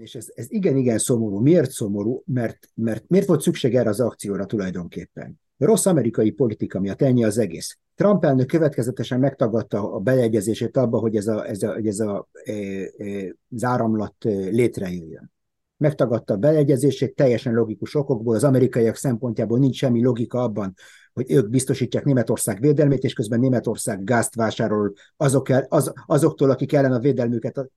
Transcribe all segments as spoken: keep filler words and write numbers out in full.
Igen, és ez, ez igen-igen szomorú. Miért szomorú? Mert, mert miért volt szükség erre az akcióra tulajdonképpen? Rossz amerikai politika miatt, ennyi az egész. Trump elnök következetesen megtagadta a beleegyezését abba, hogy ez, a, ez, a, ez a, e, e, az áramlat létrejöjjön. Megtagadta a beleegyezését teljesen logikus okokból, az amerikaiak szempontjából nincs semmi logika abban, hogy ők biztosítják Németország védelmét, és közben Németország gázt vásárol azok el, az, azoktól, akik ellen a védelmüket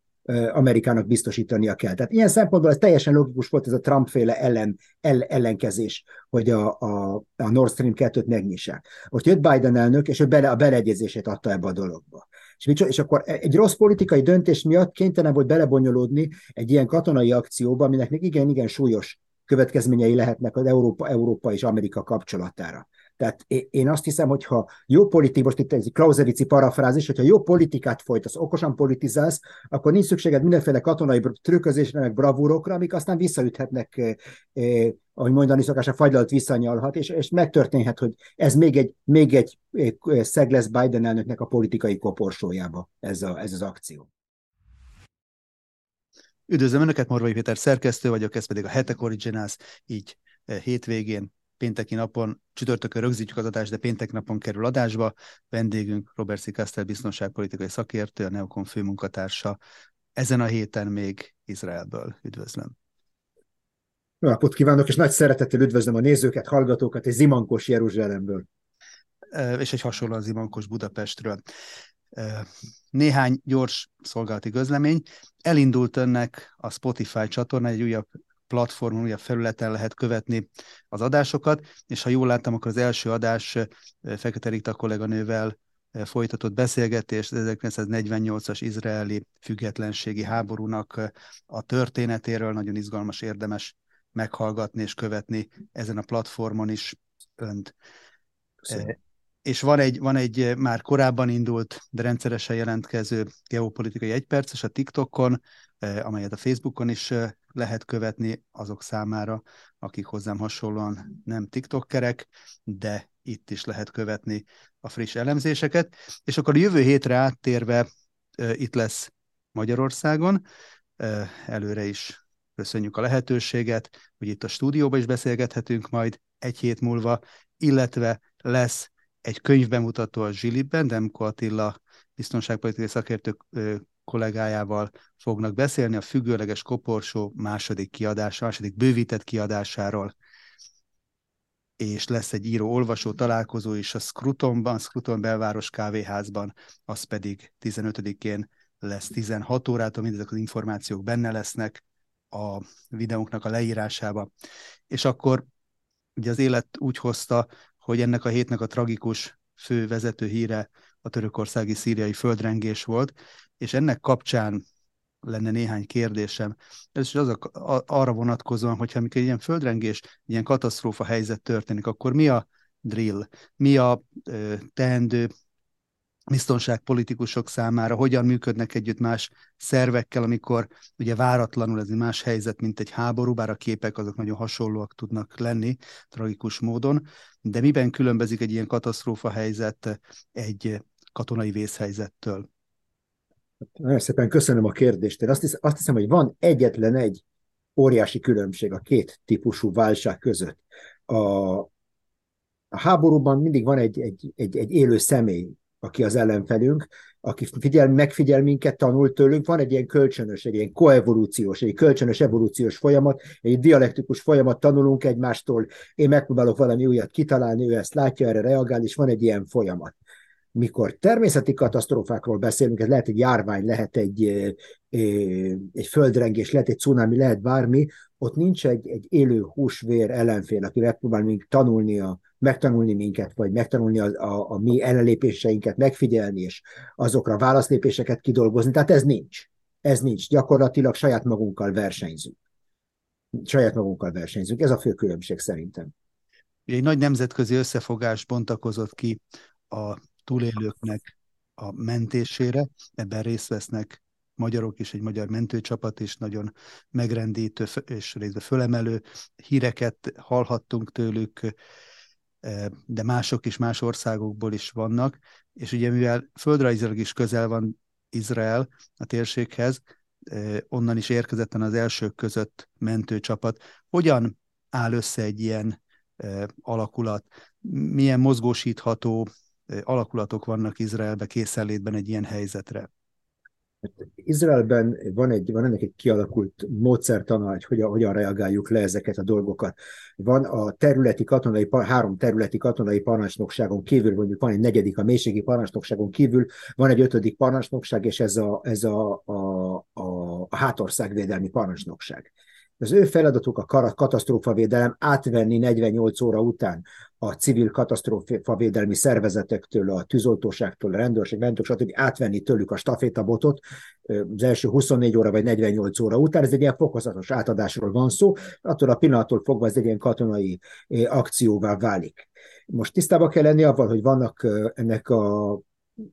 Amerikának biztosítania kell. Tehát ilyen szempontból ez teljesen logikus volt ez a Trump-féle ellen, ellen, ellenkezés, hogy a, a, a Nord Stream kettőt megnyissák. Ott jött Biden elnök, és ő bele, a beleegyezését adta ebbe a dologba. És, és akkor egy rossz politikai döntés miatt kénytelen volt belebonyolódni egy ilyen katonai akcióba, aminek még igen-igen súlyos következményei lehetnek az Európa, Európa és Amerika kapcsolatára. Tehát én azt hiszem, hogy ha jó politik, most itt egy Clausewitzi parafrázis, hogyha jó politikát folytasz, okosan politizálsz, akkor nincs szükséged mindenféle katonai trükközésre, meg bravúrokra, amik aztán visszaüthetnek, eh, ahogy mondani szokás, a fagylalat visszanyalhat, és, és megtörténhet, hogy ez még egy, még egy szeg lesz Biden elnöknek a politikai koporsójába ez, a, ez az akció. Üdvözlöm Önöket, Morvay Péter szerkesztő vagyok, ez pedig a Hetek Originals, így hétvégén. Pénteki napon, csütörtökön rögzítjük az adást, de péntek napon kerül adásba. Vendégünk Robert C. Castel biztonságpolitikai szakértő, a Neokohn főmunkatársa. Ezen a héten még Izraelből. Üdvözlöm. Jó napot kívánok, és nagy szeretettel üdvözlöm a nézőket, hallgatókat és zimankos Jeruzsálemből. És egy hasonlóan zimankos Budapestről. Néhány gyors szolgálati közlemény. Elindult Önnek a Spotify csatorna, egy újabb platformon, újabb felületen lehet követni az adásokat, és ha jól láttam, akkor az első adás Fekete Rita kolléganővel folytatott beszélgetés az ezerkilencszáznegyvennyolcas izraeli függetlenségi háborúnak a történetéről, nagyon izgalmas, érdemes meghallgatni és követni ezen a platformon is Önt. Köszönöm. És van egy, van egy már korábban indult, de rendszeresen jelentkező geopolitikai egyperces a TikTokon, amelyet a Facebookon is lehet követni azok számára, akik hozzám hasonlóan nem tiktokkerek, de itt is lehet követni a friss elemzéseket. És akkor a jövő hétre áttérve itt lesz Magyarországon, előre is köszönjük a lehetőséget, hogy itt a stúdióban is beszélgethetünk majd egy hét múlva, illetve lesz egy könyvbemutató a Zsilipben, Demkó Attila biztonságpolitikai szakértő kollégájával fognak beszélni a Függőleges koporsó második kiadása, második bővített kiadásáról. És lesz egy író-olvasó találkozó is a Scrutonban, Scruton Belváros Kávéházban, az pedig tizenötödikén lesz tizenhat órától, mindezek az információk benne lesznek a videónknak a leírásába. És akkor ugye az élet úgy hozta, hogy ennek a hétnek a tragikus fő vezető híre a törökországi szíriai földrengés volt, és ennek kapcsán lenne néhány kérdésem. Ez is az a, a, arra vonatkozóan, hogyha amikor ilyen földrengés, ilyen katasztrófa helyzet történik, akkor mi a drill, mi a ö, teendő biztonságpolitikusok számára, hogyan működnek együtt más szervekkel, amikor ugye váratlanul ez egy más helyzet, mint egy háború, bár a képek azok nagyon hasonlóak tudnak lenni, tragikus módon, de miben különbözik egy ilyen katasztrófa helyzet egy katonai vészhelyzettől? Nagyon szépen köszönöm a kérdést. Én azt hiszem, azt hiszem, hogy van egyetlen egy óriási különbség a két típusú válság között. A, a háborúban mindig van egy, egy, egy, egy élő személy, aki az ellenfelünk, aki figyel, megfigyel minket, tanul tőlünk, van egy ilyen kölcsönös, egy ilyen koevolúciós, egy kölcsönös evolúciós folyamat, egy dialektikus folyamat, tanulunk egymástól, én megpróbálok valami újat kitalálni, ő ezt látja, erre reagál, és van egy ilyen folyamat. Mikor természeti katasztrófákról beszélünk, ez lehet egy járvány, lehet egy, egy földrengés, lehet egy cunami, lehet bármi, ott nincs egy, egy élő húsvér ellenfél, aki megpróbál minket tanulni a megtanulni minket, vagy megtanulni a, a, a mi ellenlépéseinket, megfigyelni, és azokra válaszlépéseket kidolgozni. Tehát ez nincs. Ez nincs. Gyakorlatilag saját magunkkal versenyzünk. Saját magunkkal versenyzünk. Ez a fő különbség szerintem. Egy nagy nemzetközi összefogás bontakozott ki a túlélőknek a mentésére. Ebben részt vesznek magyarok is, egy magyar mentőcsapat is, nagyon megrendítő és részben fölemelő híreket hallhattunk tőlük, de mások is, más országokból is vannak, és ugye mivel földrajzilag is közel van Izrael a térséghez, onnan is érkezett az elsők között mentőcsapat. Hogyan áll össze egy ilyen alakulat? Milyen mozgósítható alakulatok vannak Izraelben készenlétben egy ilyen helyzetre? Izraelben van, egy, van ennek egy kialakult módszertana, hogy hogyan, hogyan reagáljuk le ezeket a dolgokat. Van a területi katonai, három területi katonai parancsnokságon kívül, mondjuk van egy negyedik a mélységi parancsnokságon kívül, van egy ötödik parancsnokság, és ez a, ez a, a, a, a hátországvédelmi parancsnokság. Az ő feladatuk a katasztrófavédelem, átvenni negyvennyolc óra után a civil katasztrófavédelmi szervezetektől, a tűzoltóságtól, a rendőrség, mentők, stb. Átvenni tőlük a stafétabotot az első huszonnégy óra vagy negyvennyolc óra után. Ez egy ilyen fokozatos átadásról van szó, attól a pillanattól fogva ez egy ilyen katonai akcióvá válik. Most tisztában kell lenni avval, hogy vannak ennek a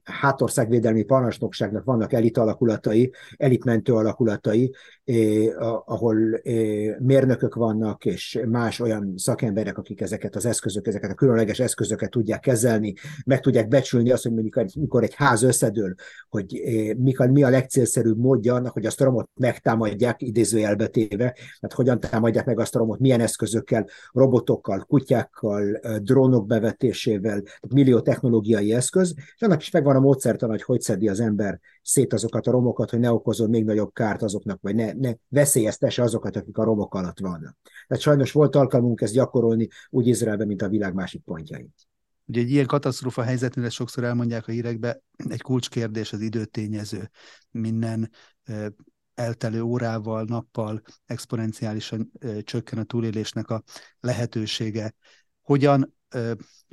hátországvédelmi parancsnokságnak vannak elit alakulatai, elitmentő alakulatai, eh, ahol eh, mérnökök vannak, és más olyan szakemberek, akik ezeket az eszközök, ezeket a különleges eszközöket tudják kezelni, meg tudják becsülni azt, hogy mondjuk, mikor egy ház összedől, hogy eh, mik a, mi a legcélszerűbb módja annak, hogy azt a romot megtámadják, idézőjelbe téve, hát hogyan támadják meg azt a romot, milyen eszközökkel, robotokkal, kutyákkal, drónok bevetésével, millió technológiai eszköz, és annak is megvan a módszertan, hogy hogy szedi az ember szét azokat a romokat, hogy ne okozzon még nagyobb kárt azoknak, vagy ne, ne veszélyeztesse azokat, akik a romok alatt vannak. Tehát sajnos volt alkalmunk ezt gyakorolni úgy Izraelben, mint a világ másik pontjain. Ugye egy ilyen katasztrófa helyzetnél, sokszor elmondják a hírekbe, egy kulcskérdés az időtényező. Minden eltelő órával, nappal exponenciálisan csökken a túlélésnek a lehetősége. Hogyan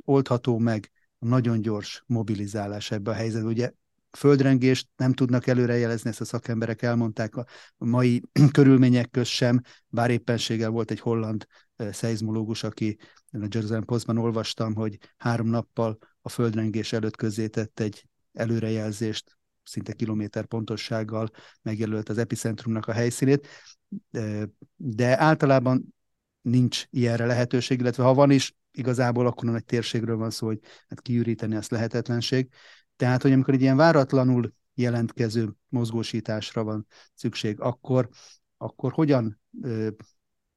oldható meg nagyon gyors mobilizálás ebbe a helyzetben. Ugye földrengést nem tudnak előrejelezni, ezt a szakemberek elmondták a mai körülmények közt sem, bár éppenséggel volt egy holland szeizmológus, aki a Jerusalem Postban olvastam, hogy három nappal a földrengés előtt közzétett egy előrejelzést, szinte kilométer pontossággal megjelölt az epicentrumnak a helyszínét, de általában nincs ilyenre lehetőség, illetve ha van is, igazából akkor egy térségről van szó, hogy hát kiüríteni ezt lehetetlenség. Tehát, hogy amikor egy ilyen váratlanul jelentkező mozgósításra van szükség, akkor, akkor hogyan ö,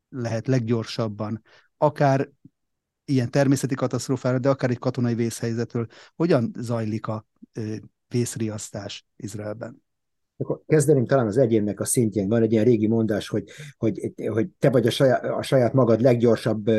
lehet leggyorsabban, akár ilyen természeti katasztrófára, de akár egy katonai vészhelyzetről, hogyan zajlik a ö, vészriasztás Izraelben? Akkor kezdeném talán az egyénnek a szintjén. Van egy ilyen régi mondás, hogy, hogy, hogy te vagy a saját, a saját magad leggyorsabb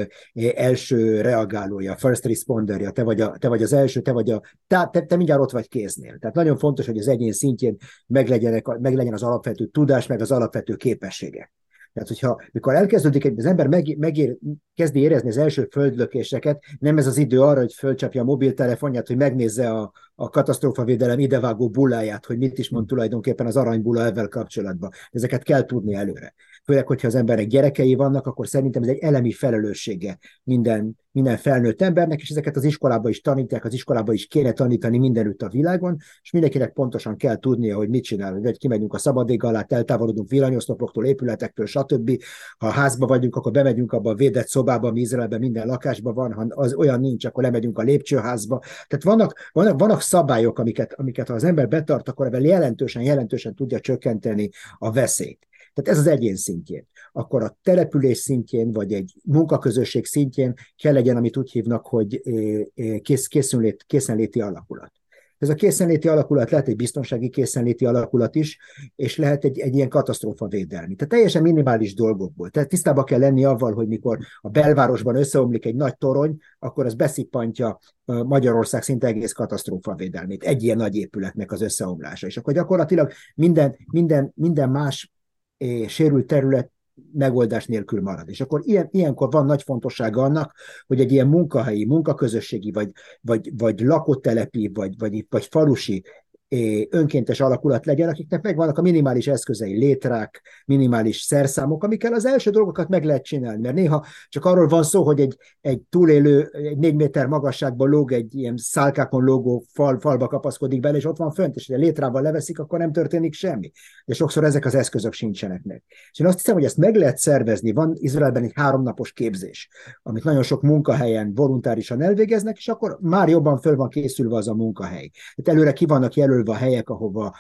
első reagálója, first responderja, te vagy, a, te vagy az első, te vagy a... Te, te mindjárt ott vagy kéznél. Tehát nagyon fontos, hogy az egyén szintjén meglegyenek, meglegyen az alapvető tudás, meg az alapvető képességek. Tehát, hogyha mikor elkezdődik, az ember meg, megér, kezdi érezni az első földlökéseket, nem ez az idő arra, hogy fölcsapja a mobiltelefonját, hogy megnézze a, a katasztrófavédelem idevágó bulláját, hogy mit is mond tulajdonképpen az aranybulla ezzel kapcsolatban. Ezeket kell tudni előre. Főleg, hogyha az emberek gyerekei vannak, akkor szerintem ez egy elemi felelőssége minden, minden felnőtt embernek, és ezeket az iskolában is tanítják, az iskolában is kéne tanítani mindenütt a világon, és mindenkinek pontosan kell tudnia, hogy mit csinál, hogy kimegyünk a szabad ég alá, eltávolodunk villanyoszlopoktól, épületektől, stb. Ha a házba vagyunk, akkor bemegyünk abba a védett szobába, ami Izraelben minden lakásban van, ha az olyan nincs, akkor lemegyünk a lépcsőházba. Tehát vannak, vannak, vannak szabályok, amiket, amiket ha az ember betart, akkor ebben jelentősen, jelentősen tudja csökkenteni a veszélyt. Tehát ez az egyén szintjén. Akkor a település szintjén, vagy egy munkaközösség szintjén kell legyen, amit úgy hívnak, hogy kész, készünlét, készenléti alakulat. Ez a készenléti alakulat lehet egy biztonsági készenléti alakulat is, és lehet egy, egy ilyen katasztrófavédelmi. Tehát teljesen minimális dolgokból. Tehát tisztában kell lenni avval, hogy mikor a belvárosban összeomlik egy nagy torony, akkor az beszippantja Magyarország szinte egész katasztrófavédelmét. Egy ilyen nagy épületnek az összeomlása. És akkor gyakorlatilag minden, minden, minden más sérült terület megoldás nélkül marad. És akkor ilyen, ilyenkor van nagy fontossága annak, hogy egy ilyen munkahelyi, munkaközösségi, vagy, vagy, vagy lakótelepi, vagy, vagy, vagy falusi önkéntes alakulat legyen, akiknek megvannak a minimális eszközei, létrák, minimális szerszámok, amikkel az első dolgokat meg lehet csinálni, mert néha csak arról van szó, hogy egy, egy túlélő, egy négy méter magasságban lóg, egy ilyen szálkákon lógó fal, falba kapaszkodik bele, és ott van fönt, és ha létrával leveszik, akkor nem történik semmi. De sokszor ezek az eszközök sincsenek meg. És én azt hiszem, hogy ezt meg lehet szervezni. Van Izraelben egy háromnapos képzés, amit nagyon sok munkahelyen voluntárisan elvégeznek, és akkor már jobban föl van készülve az a munkahely. Itt előre ki vannak jelölve jelölve a helyek, ahova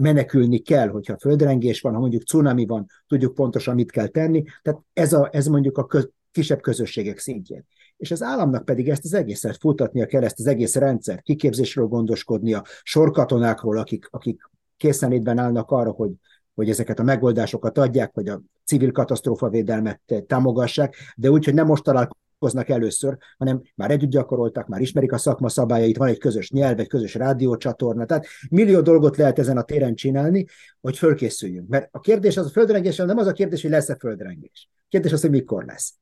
menekülni kell, hogyha földrengés van, ha mondjuk cunami van, tudjuk pontosan, mit kell tenni. Tehát ez, a, ez mondjuk a köz, kisebb közösségek szintjén. És az államnak pedig ezt az egészet futatnia kell, ezt az egész rendszer, kiképzésről gondoskodnia, sorkatonákról, akik, akik készenlétben állnak arra, hogy, hogy ezeket a megoldásokat adják, hogy a civil katasztrófavédelmet támogassák, de úgy, hogy nem most találkoznak először, hanem már együtt gyakoroltak, már ismerik a szakma szabályait, van egy közös nyelv, egy közös rádiócsatorna, tehát millió dolgot lehet ezen a téren csinálni, hogy fölkészüljünk. Mert a kérdés az a földrengéssel, nem az a kérdés, hogy lesz-e földrengés. A kérdés az, hogy mikor lesz.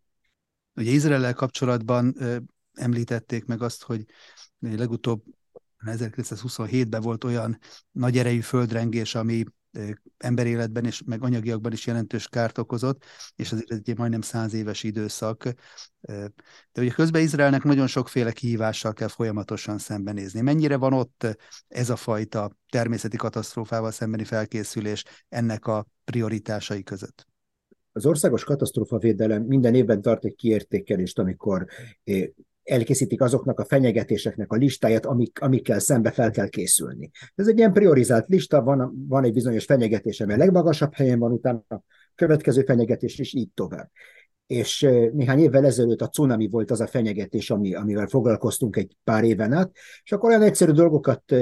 Ugye Izraellel kapcsolatban ö, említették meg azt, hogy legutóbb ezerkilencszázhuszonhétben volt olyan nagy erejű földrengés, ami ö, emberéletben és meg anyagiakban is jelentős kárt okozott, és ez egy majdnem száz éves időszak. De ugye közben Izraelnek nagyon sokféle kihívással kell folyamatosan szembenézni. Mennyire van ott ez a fajta természeti katasztrófával szembeni felkészülés ennek a prioritásai között? Az országos katasztrófavédelem minden évben tart egy kiértékelést, amikor elkészítik azoknak a fenyegetéseknek a listáját, amik, amikkel szembe fel kell készülni. Ez egy ilyen priorizált lista, van, van egy bizonyos fenyegetés, amely a legmagasabb helyen van, utána a következő fenyegetés, és így tovább. És néhány évvel ezelőtt a cunami volt az a fenyegetés, ami, amivel foglalkoztunk egy pár éven át, és akkor olyan egyszerű dolgokat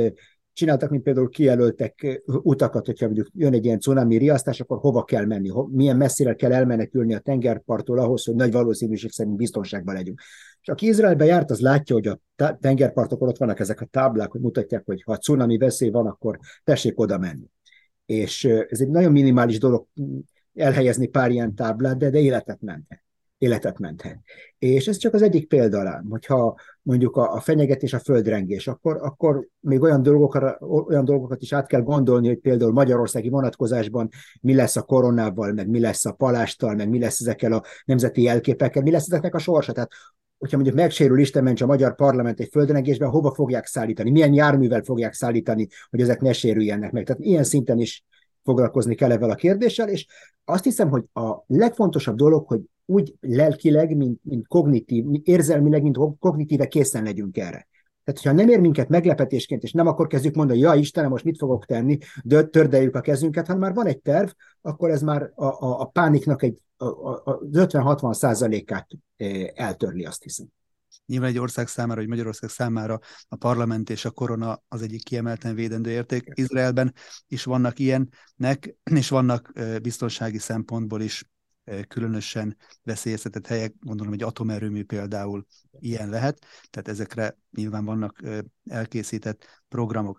csináltak, mint például kijelöltek utakat, hogyha mondjuk jön egy ilyen cunami riasztás, akkor hova kell menni, milyen messzire kell elmenekülni a tengerparttól ahhoz, hogy nagy valószínűség szerint biztonságban legyünk. És aki Izraelben járt, az látja, hogy a tengerpartokon ott vannak ezek a táblák, hogy mutatják, hogy ha cunami veszély van, akkor tessék oda menni. És ez egy nagyon minimális dolog elhelyezni pár ilyen táblát, de, de életet menthet. életet menthet. És ez csak az egyik példalám, hogyha mondjuk a, a fenyegetés, a földrengés, akkor, akkor még olyan, dolgokra, olyan dolgokat is át kell gondolni, hogy például magyarországi vonatkozásban mi lesz a koronával, meg mi lesz a palásttal, meg mi lesz ezekkel a nemzeti jelképekkel, mi lesz ezeknek a sorsa. Tehát, hogyha mondjuk megsérül Isten ments a magyar parlament egy földrengésben, hova fogják szállítani, milyen járművel fogják szállítani, hogy ezek ne sérüljenek meg. Tehát ilyen szinten is foglalkozni kell ezzel a kérdéssel, és azt hiszem, hogy a legfontosabb dolog, hogy úgy lelkileg, mint, mint kognitív, érzelmileg, mint kognitíve készen legyünk erre. Tehát, hogyha nem ér minket meglepetésként, és nem akkor kezdjük mondani, ja Istenem, most mit fogok tenni, tördeljük a kezünket, hanem már van egy terv, akkor ez már a, a, a pániknak egy a, a, az ötven-hatvan százalékát eltörli, azt hiszem. Nyilván egy ország számára, vagy Magyarország számára a parlament és a korona az egyik kiemelten védendő érték. Izraelben is vannak ilyenek, és vannak biztonsági szempontból is különösen veszélyeztetett helyek, gondolom egy atomerőmű például ilyen lehet, tehát ezekre nyilván vannak elkészített programok.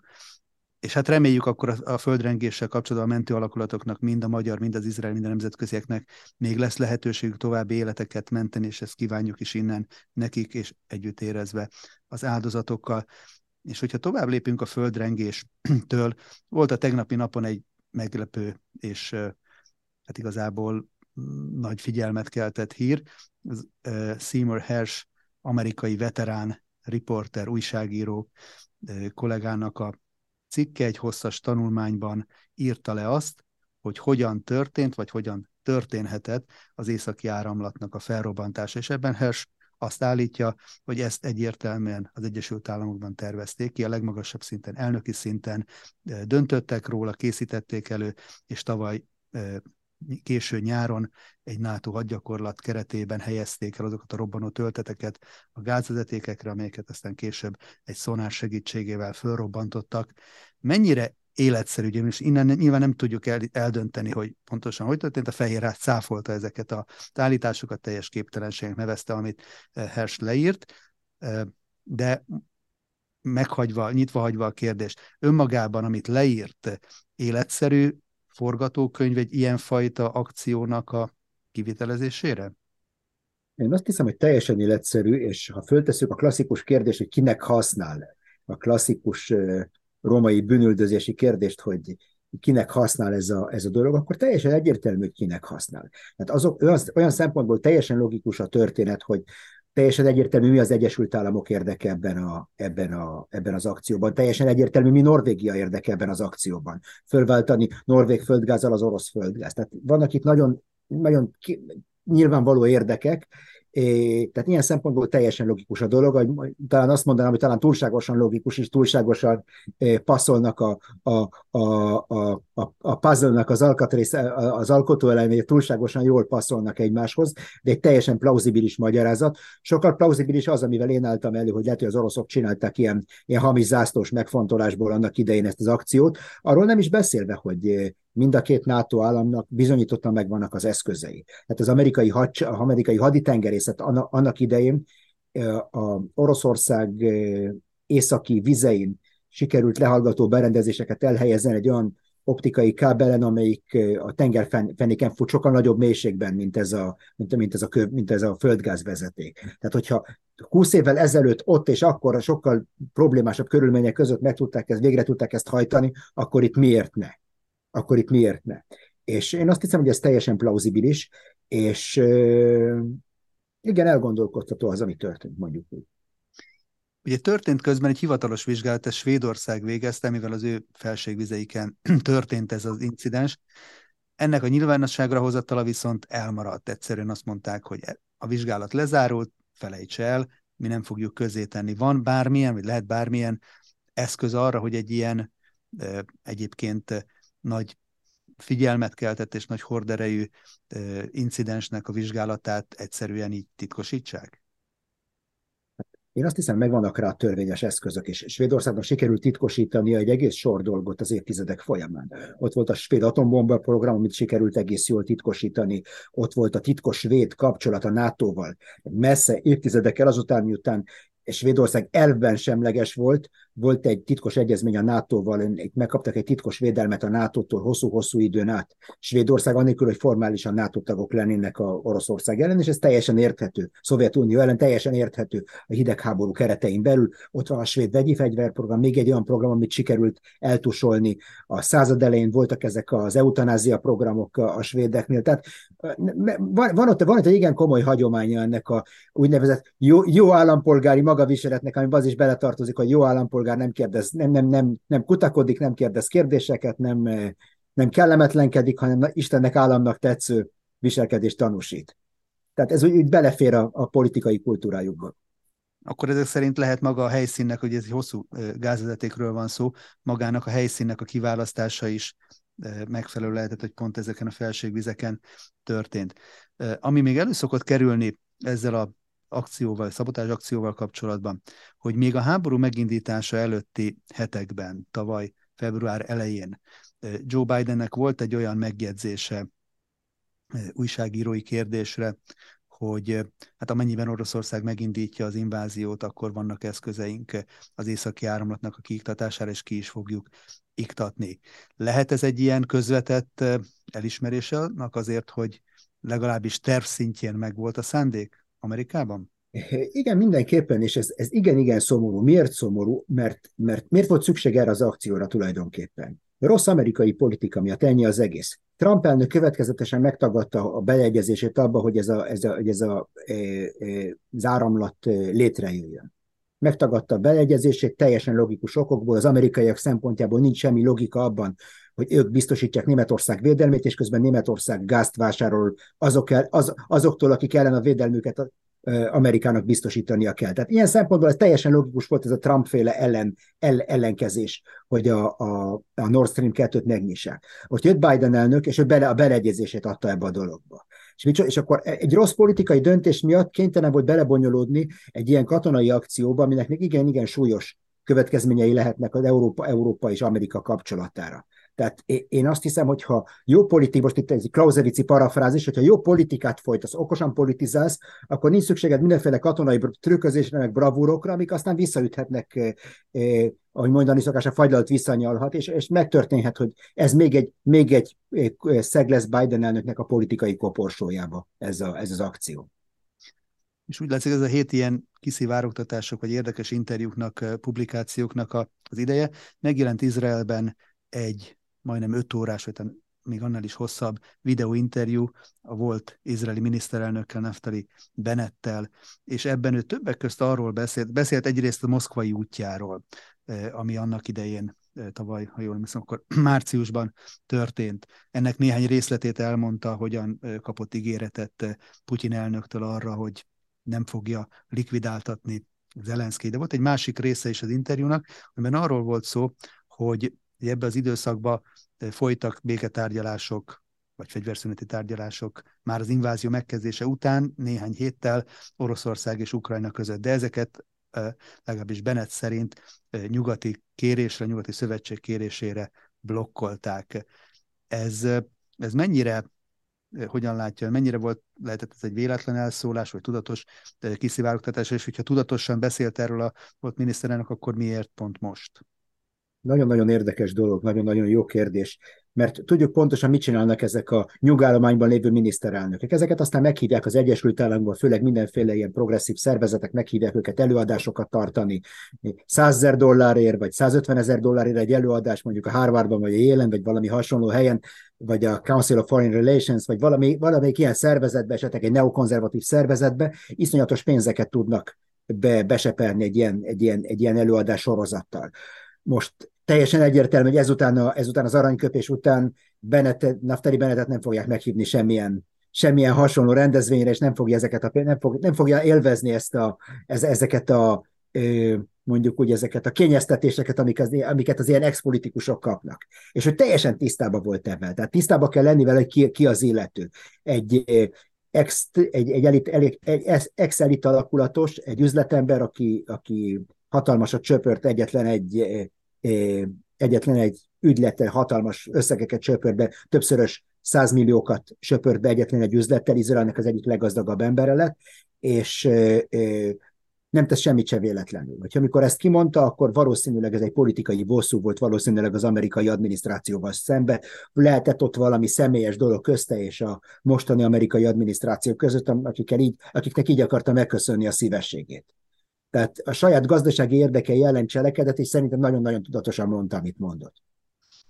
És hát reméljük akkor a földrengéssel kapcsolatban a mentő alakulatoknak, mind a magyar, mind az izraeli, mind a nemzetközieknek még lesz lehetőségük további életeket menteni, és ezt kívánjuk is innen nekik, és együtt érezve az áldozatokkal. És hogyha tovább lépünk a földrengéstől, volt a tegnapi napon egy meglepő, és hát igazából nagy figyelmet keltett hír. Az, uh, Seymour Hersh, amerikai veterán, riporter, újságíró uh, kollégának a cikke egy hosszas tanulmányban írta le azt, hogy hogyan történt, vagy hogyan történhetett az északi áramlatnak a felrobbantása. És ebben Hersh azt állítja, hogy ezt egyértelműen az Egyesült Államokban tervezték ki, a legmagasabb szinten, elnöki szinten uh, döntöttek róla, készítették elő, és tavaly uh, késő nyáron egy NATO hadgyakorlat keretében helyezték el azokat a robbanó tölteteket a gázvezetékekre, amelyeket aztán később egy szonár segítségével fölrobbantottak. Mennyire életszerű, ugye, és innen nyilván nem tudjuk eldönteni, hogy pontosan hogy történt, a Fehérház cáfolta ezeket a állításokat, teljes képtelenségnek nevezte, amit Hersh leírt, de meghagyva, nyitva hagyva a kérdést, önmagában, amit leírt, életszerű forgatókönyv egy ilyenfajta akciónak a kivitelezésére? Én azt hiszem, hogy teljesen életszerű, és ha föltesszük a klasszikus kérdést, hogy kinek használ, a klasszikus római bűnüldözési kérdést, hogy kinek használ ez a, ez a dolog, akkor teljesen egyértelmű, hogy kinek használ. Hát azok, olyan, olyan szempontból teljesen logikus a történet, hogy teljesen egyértelmű, mi az Egyesült Államok érdeke ebben, a, ebben, a, ebben az akcióban. Teljesen egyértelmű, mi Norvégia érdeke ebben az akcióban. Fölváltani norvég földgázzal az orosz földgáz. Tehát vannak itt nagyon, nagyon nyilvánvaló érdekek, É, tehát ilyen szempontból teljesen logikus a dolog, hogy talán azt mondanám, hogy talán túlságosan logikus és túlságosan eh, passzolnak a, a, a, a, a puzzle-nak az alkatrész, az alkotóelemei túlságosan jól passzolnak egymáshoz, de egy teljesen plauzibilis magyarázat. Sokkal plauzibilis az, amivel én álltam elő, hogy lehet, hogy az oroszok csinálták ilyen, ilyen hamis zászlós megfontolásból annak idején ezt az akciót, arról nem is beszélve, hogy mind a két NATO államnak bizonyítottan megvannak az eszközei. Tehát az amerikai, had, amerikai haditengerészet annak idején a Oroszország északi vizein sikerült lehallgató berendezéseket elhelyezni egy olyan optikai kábelen, amelyik a tengerfenéken fut sokkal nagyobb mélységben, mint ez a, mint, mint ez a, kő, mint ez a földgázvezeték. Tehát, hogyha húsz évvel ezelőtt ott és akkor sokkal problémásabb körülmények között meg tudták ezt, végre tudták ezt hajtani, akkor itt miért ne? akkor itt miért ne? És én azt hiszem, hogy ez teljesen plauzibilis, és euh, igen, elgondolkodható az, ami történt, mondjuk úgy. Ugye történt közben egy hivatalos vizsgálat, ezt Svédország végezte, mivel az ő felségvizeiken történt ez az incidens. Ennek a nyilvánosságra hozatala viszont elmaradt. Egyszerűen azt mondták, hogy a vizsgálat lezárult, felejts el, mi nem fogjuk közzétenni. Van bármilyen, vagy lehet bármilyen eszköz arra, hogy egy ilyen egyébként nagy figyelmet keltett és nagy horderejű incidensnek a vizsgálatát egyszerűen így titkosítsák? Én azt hiszem, megvannak rá törvényes eszközök, és Svédországnak sikerült titkosítania egy egész sor dolgot az évtizedek folyamán. Ott volt a svéd atombomba program, amit sikerült egész jól titkosítani, ott volt a titkos svéd kapcsolat a nátóval. Messze évtizedekkel azután, miután Svédország elvben semleges volt, volt egy titkos egyezmény a nátóval, megkaptak egy titkos védelmet a nátótól hosszú-hosszú időn át. Svédország anélkül, hogy formálisan NATO tagok lennének a Oroszország ellen, és ez teljesen érthető. Szovjetunió ellen teljesen érthető a hidegháború keretein belül. Ott van a svéd vegyi fegyverprogram, még egy olyan program, amit sikerült eltusolni. A század elején voltak ezek az eutanázia programok a svédeknél. Tehát van, van, ott, van ott egy igen komoly hagyománya ennek a úgynevezett jó, jó állampolgári magaviseletnek, amiben az is beletartozik, hogy jó állampolgári nem kérdez, nem, nem, nem, nem kutakodik, nem kérdez kérdéseket, nem, nem kellemetlenkedik, hanem Istennek, államnak tetsző viselkedést tanúsít. Tehát ez úgy belefér a, a politikai kultúrájukba. Akkor ezek szerint lehet maga a helyszínnek, hogy ez egy hosszú gázvezetékről van szó, magának a helyszínnek a kiválasztása is megfelelő lehetett, hogy pont ezeken a felségvizeken történt. Ami még elő szokott kerülni ezzel a akcióval, szabotázs akcióval kapcsolatban, hogy még a háború megindítása előtti hetekben, tavaly február elején Joe Bidennek volt egy olyan megjegyzése újságírói kérdésre, hogy hát amennyiben Oroszország megindítja az inváziót, akkor vannak eszközeink az északi áramlatnak a kiiktatására, és ki is fogjuk iktatni. Lehet ez egy ilyen közvetett elismerése annak azért, hogy legalábbis terv szintjén megvolt a szándék Amerikában? Igen, mindenképpen, és ez, ez igen-igen szomorú. Miért szomorú? Mert, mert miért volt szükség erre az akcióra tulajdonképpen? Rossz amerikai politika miatt, ennyi az egész. Trump elnök következetesen megtagadta a beleegyezését abba, hogy ez, a, ez, a, ez a, e, e, az áramlat létrejöjjön. Megtagadta a beleegyezését teljesen logikus okokból, az amerikaiak szempontjából nincs semmi logika abban, hogy ők biztosítják Németország védelmét, és közben Németország gázt vásárol azok el, az, azoktól, akik ellen a védelmüket Amerikának biztosítania kell. Tehát ilyen szempontból ez teljesen logikus volt, ez a Trump-féle ellen, el, ellenkezés, hogy a, a, a Nord Stream kettőt megnyissák. Ott jött Biden elnök, és ő bele, a beleegyezését adta ebbe a dologba. És, és akkor egy rossz politikai döntés miatt kénytelen volt belebonyolódni egy ilyen katonai akcióba, aminek még igen-igen súlyos következményei lehetnek az Európa, Európa és Amerika kapcsolatára. Tehát én azt hiszem, hogy ha jó politikát, most itt egy Clausewitzi parafrázis, hogyha jó politikát folytasz, okosan politizálsz, akkor nincs szükséged mindenféle katonai trükközésre, meg bravúrokra, amik aztán visszaüthetnek, eh, ahogy mondani szokás, a fagylalt visszanyalhat, és, és megtörténhet, hogy ez még egy, még egy szeg lesz Biden elnöknek a politikai koporsójába ez, a, ez az akció. És úgy látszik, ez a hét ilyen kiszivárogtatások, vagy érdekes interjúknak, publikációknak az ideje. Megjelent Izraelben egy majdnem öt órás, vagy még annál is hosszabb videóinterjú a volt izraeli miniszterelnökkel, Naftali Bennettel, és ebben ő többek közt arról beszélt, beszélt egyrészt a moszkvai útjáról, ami annak idején tavaly, ha jól emlékszem, akkor márciusban történt. Ennek néhány részletét elmondta, hogyan kapott ígéretet Putyin elnöktől arra, hogy nem fogja likvidáltatni Zelenszky. De volt egy másik része is az interjúnak, amiben arról volt szó, hogy ebben az időszakban folytak béketárgyalások, vagy fegyverszüneti tárgyalások már az invázió megkezdése után, néhány héttel Oroszország és Ukrajna között. De ezeket legalábbis Bennett szerint nyugati kérésre, nyugati szövetség kérésére blokkolták. Ez, ez mennyire, hogyan látja, mennyire volt, lehetett ez egy véletlen elszólás, vagy tudatos kiszivárogtatás, és hogyha tudatosan beszélt erről a volt miniszterelnök, akkor miért pont most? Nagyon-nagyon érdekes dolog, nagyon-nagyon jó kérdés, mert tudjuk pontosan, mit csinálnak ezek a nyugállományban lévő miniszterelnökök. Ezeket aztán meghívják az Egyesült Államokban, főleg mindenféle ilyen progresszív szervezetek, meghívják őket előadásokat tartani. százezer dollárért, vagy százötvenezer dollárért egy előadás, mondjuk a Harvardban, vagy a Yale-en, vagy valami hasonló helyen, vagy a Council of Foreign Relations, vagy valami, valamelyik ilyen szervezetbe, esetleg egy neokonzervatív szervezetbe, iszonyatos pénzeket tudnak be, beseperni egy ilyen, egy ilyen, egy ilyen előadás sorozattal. Most teljesen egyértelmű, hogy ezután, a, ezután az aranyköpés után Bennett, Naftali Bennettet nem fogják meghívni semmilyen, semmilyen hasonló rendezvényre, és nem fogja, ezeket a, nem fog, nem fogja élvezni ezt a, ez, ezeket a ö, mondjuk úgy ezeket a kényeztetéseket, amik az, amiket az ilyen ex-politikusok kapnak. És hogy teljesen tisztában volt ebben. Tehát tisztában kell lenni vele, hogy ki, ki az illető. Egy ex, egy, egy elit, elit, egy ex-elit alakulatos, egy üzletember, aki, aki hatalmasat csöpört, egyetlen egy, egyetlen egy ügylettel hatalmas összegeket csöpört be, többszörös százmilliókat söpört be egyetlen egy üzlettel, Izraelnek az egyik leggazdagabb embere lett, és nem tesz semmit se véletlenül. Hogyha amikor ezt kimondta, akkor valószínűleg ez egy politikai bosszú volt, valószínűleg az amerikai adminisztrációval szemben. Lehetett ott valami személyes dolog közte és a mostani amerikai adminisztráció között, akikkel így, akiknek így akarta megköszönni a szívességét. Tehát a saját gazdasági érdekei ellen cselekedett, és szerintem nagyon-nagyon tudatosan mondta, amit mondott.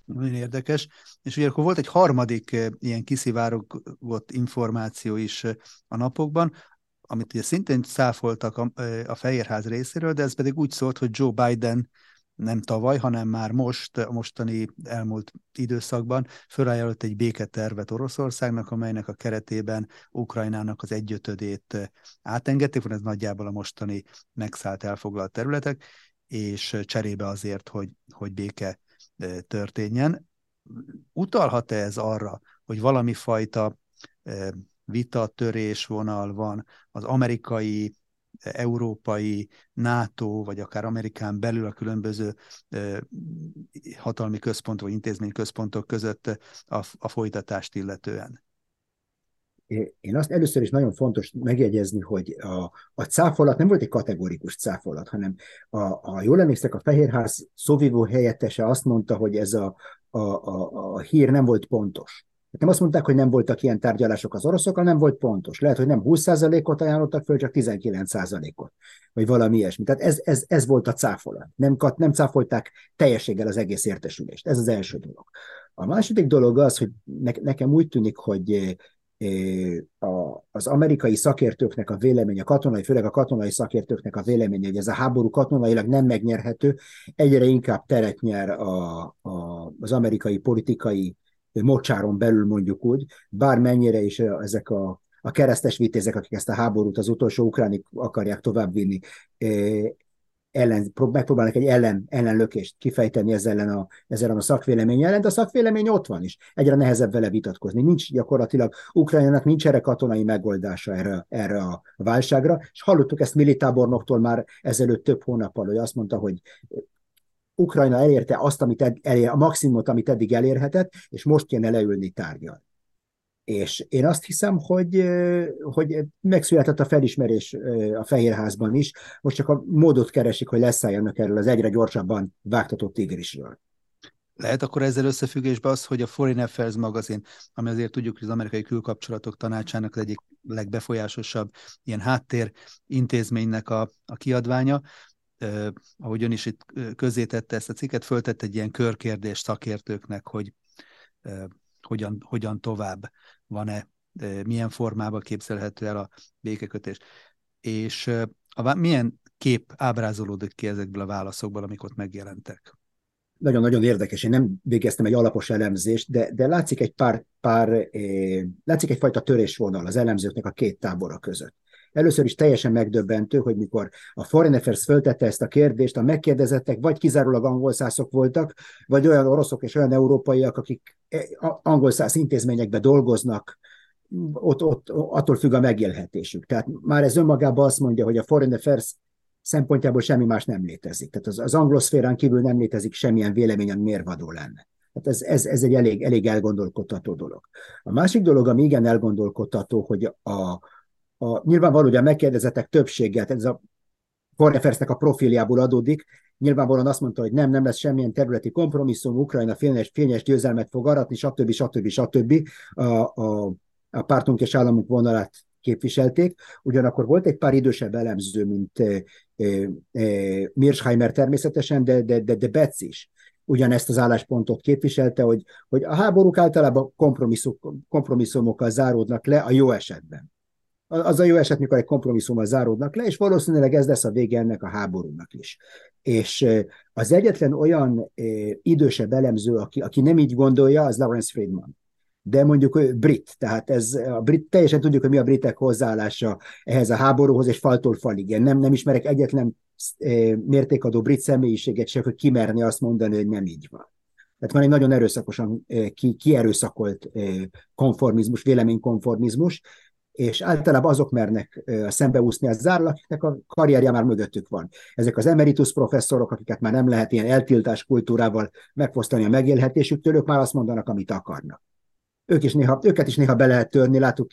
Nagyon érdekes. És ugye akkor volt egy harmadik ilyen kiszivárogott információ is a napokban, amit ugye szintén száfoltak a, a Fehérház részéről, de ez pedig úgy szólt, hogy Joe Biden nem tavaly, hanem már most, a mostani elmúlt időszakban felajánlott egy béketervet Oroszországnak, amelynek a keretében Ukrajnának az egyötödét átengedték, van ez nagyjából a mostani megszállt elfoglalt területek, és cserébe azért, hogy, hogy béke történjen. Utalhat-e ez arra, hogy valami fajta vita, törés vonal van az amerikai, európai, NATO, vagy akár Amerikán belül a különböző hatalmi központok, vagy intézményközpontok között a, a folytatást illetően? Én azt először is nagyon fontos megjegyezni, hogy a, a cáfolat nem volt egy kategórikus cáfolat, hanem a, a jól emlékszek, a Fehérház szóvivó helyettese azt mondta, hogy ez a, a, a, a hír nem volt pontos. Nem azt mondták, hogy nem voltak ilyen tárgyalások az oroszokkal, nem volt pontos. Lehet, hogy nem húsz százalékot ajánlottak föl, csak tizenkilenc százalékot, vagy valami ilyesmi. Tehát ez, ez, ez volt a cáfolat. Nem, nem cáfolták teljességgel az egész értesülést. Ez az első dolog. A második dolog az, hogy ne, nekem úgy tűnik, hogy a, az amerikai szakértőknek a véleménye, katonai, főleg a katonai szakértőknek a véleménye, hogy ez a háború katonailag nem megnyerhető, egyre inkább teret nyer a, a, az amerikai politikai mocsáron belül, mondjuk úgy, bármennyire is ezek a, a keresztes vitézek, akik ezt a háborút az utolsó ukránik akarják továbbvinni, ellen, megpróbálnak egy ellen, ellenlökést kifejteni ezzel ellen a, ezzel a szakvélemény ellen, de a szakvélemény ott van is. Egyre nehezebb vele vitatkozni. Nincs gyakorlatilag, Ukrajnának nincs erre katonai megoldása erre, erre a válságra, és hallottuk ezt Mili tábornoktól már ezelőtt több hónappal, hogy azt mondta, hogy Ukrajna elérte azt, amit ed- elér, a maximumot, amit eddig elérhetett, és most kéne leülni tárgyal. És én azt hiszem, hogy, hogy megszületett a felismerés a Fehérházban is, most csak a módot keresik, hogy leszálljanak erről az egyre gyorsabban vágtatott tigrisről. Lehet akkor ezzel összefüggésben az, hogy a Foreign Affairs magazin, ami azért tudjuk, hogy az amerikai külkapcsolatok tanácsának az egyik legbefolyásosabb ilyen háttér intézménynek a, a kiadványa, Uh, ahogy ön is itt közzétette ezt a cikket, föltett egy ilyen körkérdés szakértőknek, hogy uh, hogyan, hogyan tovább van-e, uh, milyen formában képzelhető el a békekötés. És uh, a, milyen kép ábrázolódik ki ezekből a válaszokból, amik ott megjelentek? Nagyon-nagyon érdekes. Én nem végeztem egy alapos elemzést, de, de látszik egy pár, pár eh, látszik egyfajta törésvonal az elemzőknek a két tábora között. Először is teljesen megdöbbentő, hogy mikor a Foreign Affairs föltette ezt a kérdést, a megkérdezettek vagy kizárólag angolszászok voltak, vagy olyan oroszok és olyan európaiak, akik angolszász intézményekben dolgoznak, ott, ott attól függ a megélhetésük. Tehát már ez önmagában azt mondja, hogy a Foreign Affairs szempontjából semmi más nem létezik. Tehát az, az angloszférán kívül nem létezik semmilyen vélemény, ami mérvadó lenne. Hát ez, ez, ez egy elég, elég elgondolkodtató dolog. A másik dolog, ami igen elgondolkodtató, hogy a, a, nyilvánvaló, hogy a megkérdezettek többséggel, tehát ez a Foreign Affairsnek a profiljából adódik, nyilvánvalóan azt mondta, hogy nem, nem lesz semmilyen területi kompromisszum, Ukrajna fényes, fényes győzelmet fog aratni, stb. stb. stb. A, a, a pártunk és államunk vonalát képviselték. Ugyanakkor volt egy pár idősebb elemző, mint e, e, e, Mirsheimer természetesen, de, de, de, de Betz is ugyanezt az álláspontot képviselte, hogy, hogy a háborúk általában kompromisszumokkal záródnak le a jó esetben. Az a jó eset, mikor egy kompromisszummal záródnak le, és valószínűleg ez lesz a vége ennek a háborúnak is. És az egyetlen olyan idősebb elemző, aki, aki nem így gondolja, az Lawrence Friedman. De mondjuk ő brit, tehát ez a brit, teljesen tudjuk, hogy mi a britek hozzáállása ehhez a háborúhoz, és faltól falig. Én nem, nem ismerek egyetlen mértékadó brit személyiséget se, hogy kimerni azt mondani, hogy nem így van. Tehát van egy nagyon erőszakosan ki, kierőszakolt konformizmus, véleménykonformizmus, és általában azok mernek szembeúszni a zárral, akiknek a karrierje már mögöttük van. Ezek az emeritus professzorok, akiket már nem lehet ilyen eltiltás kultúrával megfosztani a megélhetésüktől, ők már azt mondanak, amit akarnak. Ők is néha, őket is néha be lehet törni, láttuk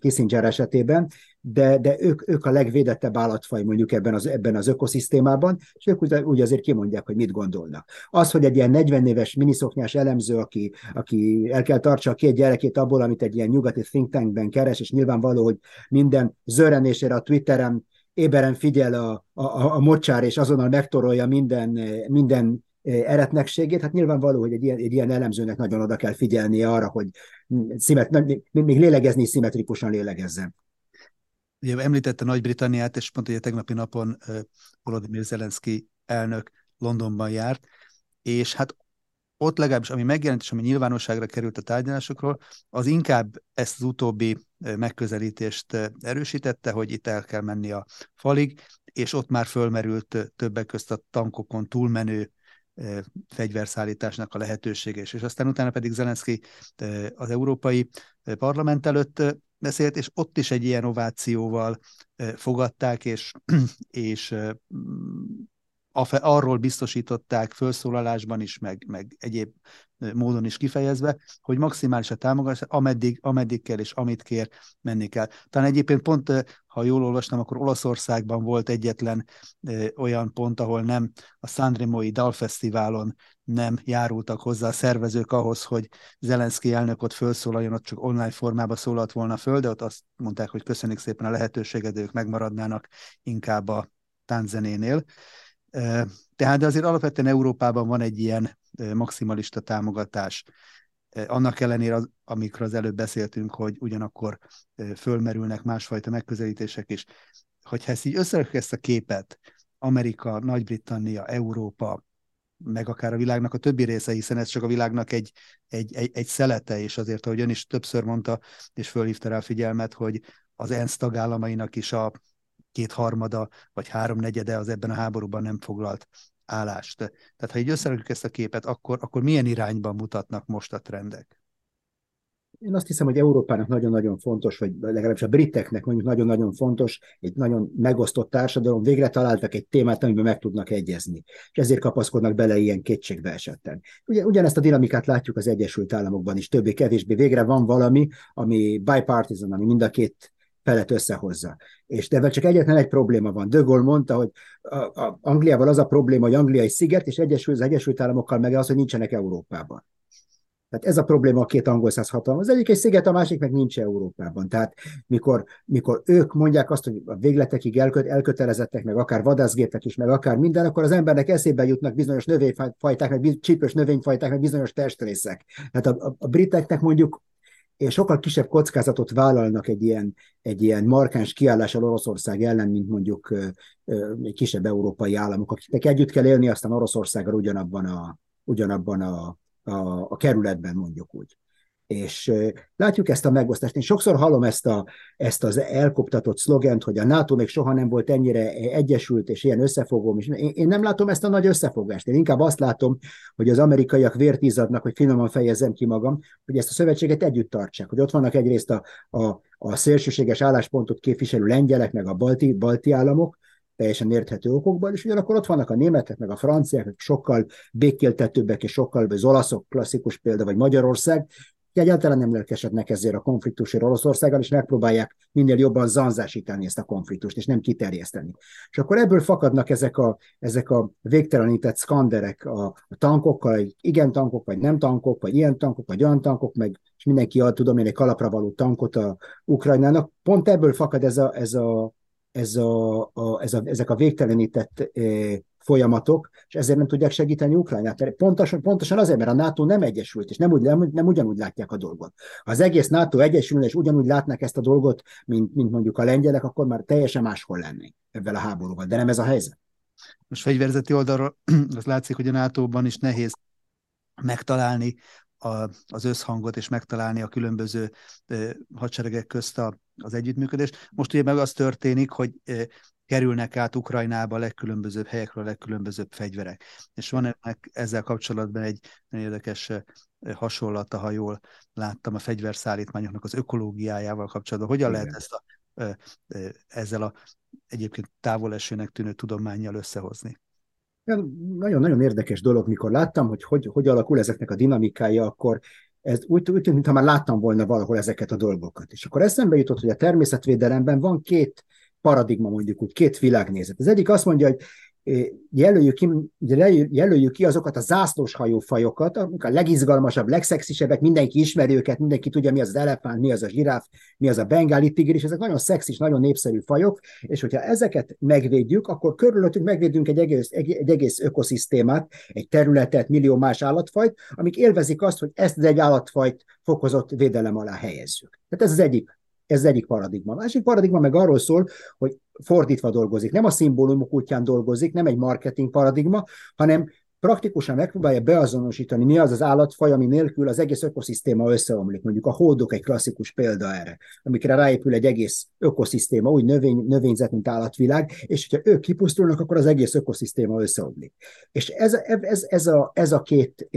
Kissinger esetében, de, de ők, ők a legvédettebb állatfaj mondjuk ebben az, ebben az ökoszisztémában, és ők úgy, úgy azért kimondják, hogy mit gondolnak. Az, hogy egy ilyen negyven éves miniszoknyás elemző, aki, aki el kell tartsa a két gyerekét abból, amit egy ilyen nyugati think tankben keres, és nyilvánvaló, hogy minden zörrenésére a Twitteren éberen figyel a, a, a mocsár, és azonnal megtorolja minden, minden eretnekségét, hát nyilvánvaló, hogy egy ilyen, egy ilyen elemzőnek nagyon oda kell figyelnie arra, hogy szimet, még lélegezni szimmetrikusan lélegezzen. Ugye említette Nagy-Britanniát, és pont ugye tegnapi napon Volodymyr Zelenszky elnök Londonban járt, és hát ott legalábbis, ami megjelent, és ami nyilvánosságra került a tárgyalásokról, az inkább ezt az utóbbi megközelítést erősítette, hogy itt el kell menni a falig, és ott már fölmerült többek közt a tankokon túlmenő fegyverszállításnak a lehetősége is. És aztán utána pedig Zelenszky az Európai Parlament előtt beszélt, és ott is egy ilyen ovációval fogadták, és, és arról biztosították felszólalásban is, meg, meg egyéb módon is kifejezve, hogy maximális a támogatás, ameddig, ameddig kell, és amit kér, menni kell. Talán egyébként pont, ha jól olvastam, akkor Olaszországban volt egyetlen olyan pont, ahol nem a Sanremói dalfesztiválon nem járultak hozzá a szervezők ahhoz, hogy Zelenszky elnök ott felszólaljon, ott csak online formában szólalt volna föl, de ott azt mondták, hogy köszönjük szépen a lehetőséget, de ők megmaradnának inkább a tánczenénél. Tehát azért alapvetően Európában van egy ilyen maximalista támogatás. Annak ellenére, amikről az előbb beszéltünk, hogy ugyanakkor fölmerülnek másfajta megközelítések is. Hogyha ezt így összerakjuk ezt a képet, Amerika, Nagy-Britannia, Európa, meg akár a világnak a többi része, hiszen ez csak a világnak egy, egy, egy, egy szelete, és azért, ahogy ön is többször mondta, és fölhívta rá a figyelmet, hogy az ENSZ tagállamainak is a kétharmada vagy háromnegyede az ebben a háborúban nem foglalt állást. Tehát ha így összerakjuk ezt a képet, akkor, akkor milyen irányban mutatnak most a trendek? Én azt hiszem, hogy Európának nagyon-nagyon fontos, vagy legalábbis a briteknek mondjuk nagyon-nagyon fontos, egy nagyon megosztott társadalom, végre találtak egy témát, amiben meg tudnak egyezni, és ezért kapaszkodnak bele ilyen kétségbe esetten. Ugye, ugyanezt a dinamikát látjuk az Egyesült Államokban is, többé-kevésbé végre van valami, ami bipartisan, ami mind a két felet összehozza. És de csak egyetlen egy probléma van. De Gaulle mondta, hogy a, a Angliával az a probléma, hogy Anglia egy sziget, és Egyesült, az Egyesült Államokkal meg az, hogy nincsenek Európában. Tehát ez a probléma a két angolszász hatalom. Az egyik egy sziget, a másik meg nincs Európában. Tehát mikor, mikor ők mondják azt, hogy a végletekig elköt, elkötelezettek, meg akár vadászgépek is, meg akár minden, akkor az embernek eszébe jutnak bizonyos növényfajták, meg csípős növényfajták, meg bizonyos testrészek. Tehát a, a, a briteknek mondjuk és sokkal kisebb kockázatot vállalnak egy ilyen, egy ilyen markáns kiállással Oroszország ellen, mint mondjuk ö, ö, kisebb európai államok, akiknek együtt kell élni, aztán Oroszországgal ugyanabban a, ugyanabban a, a, a kerületben, mondjuk úgy. És látjuk ezt a megosztást. Én sokszor hallom ezt, a, ezt az elkoptatott szlogent, hogy a NATO még soha nem volt ennyire egyesült, és ilyen összefogom. És én, én nem látom ezt a nagy összefogást. Én inkább azt látom, hogy az amerikaiak vért izzadnak, hogy finoman fejezzem ki magam, hogy ezt a szövetséget együtt tartsák. Hogy ott vannak egyrészt a, a, a szélsőséges álláspontot képviselő lengyelek, meg a balti, balti államok, teljesen érthető okokban, és ugyanakkor ott vannak a németek, meg a franciák, sokkal békéltetőbbek, és sokkal, az olaszok, klasszikus példa, vagy Magyarország, egyáltalán nem lelkesednek ezért a konfliktusért Oroszországgal, és megpróbálják minél jobban zanzásítani ezt a konfliktust, és nem kiterjeszteni. És akkor ebből fakadnak ezek a, ezek a végtelenített szkanderek a, a tankokkal, igen tankok, vagy nem tankok, vagy ilyen tankok, vagy olyan tankok, meg és mindenki ad, tudom én, egy kalapra való tankot a Ukrajnának. Pont ebből fakad ez a, ez a, ez a, a, ez a, ezek a végtelenített eh, folyamatok, és ezért nem tudják segíteni Ukrajnát. Pontosan, pontosan azért, mert a NATO nem egyesült, és nem, úgy, nem, nem ugyanúgy látják a dolgot. Ha az egész NATO egyesülne, és ugyanúgy látnák ezt a dolgot, mint, mint mondjuk a lengyelek, akkor már teljesen máshol lennénk ebben a háborúval, de nem ez a helyzet. Most fegyverzeti oldalról az látszik, hogy a nátóban is nehéz megtalálni a, az összhangot, és megtalálni a különböző ö, hadseregek közt a, az együttműködést. Most ugye meg az történik, hogy ö, kerülnek át Ukrajnába a legkülönbözőbb helyekről a legkülönbözőbb fegyverek. És van ennek ezzel kapcsolatban egy nagyon érdekes hasonlata, ha jól láttam, a fegyverszállítmányoknak az ökológiájával kapcsolatban. Hogyan igen. lehet ezt a, ezzel a egyébként távolesőnek tűnő tudománnyal összehozni? Nagyon-nagyon érdekes dolog, mikor láttam, hogy, hogy hogy alakul ezeknek a dinamikája, akkor ez úgy, úgy tűnt, mintha már láttam volna valahol ezeket a dolgokat. És akkor eszembe jutott, hogy a természetvédelemben van két paradigma, mondjuk úgy, két világnézet. Az egyik azt mondja, hogy jelöljük ki, jelöljük ki azokat a zászlós hajófajokat, amik a legizgalmasabb, legszexisebbek, mindenki ismeri őket, mindenki tudja, mi az az elefánt, mi az a zsiráf, mi az a bengáli tigris, ezek nagyon szexis, nagyon népszerű fajok, és hogyha ezeket megvédjük, akkor körülöttünk megvédünk egy egész, egy, egy egész ökoszisztémát, egy területet, millió más állatfajt, amik élvezik azt, hogy ezt egy állatfajt fokozott védelem alá helyezzük. Tehát ez az egyik. Ez az egyik paradigma. A másik paradigma meg arról szól, hogy fordítva dolgozik. Nem a szimbólumok útján dolgozik, nem egy marketing paradigma, hanem praktikusan megpróbálja beazonosítani, mi az az állatfaj, ami nélkül az egész ökoszisztéma összeomlik. Mondjuk a hódok egy klasszikus példa erre, amikre ráépül egy egész ökoszisztéma, úgy növény, növényzet, mint állatvilág, és hogyha ők kipusztulnak, akkor az egész ökoszisztéma összeomlik. És ez, ez, ez, a, ez a két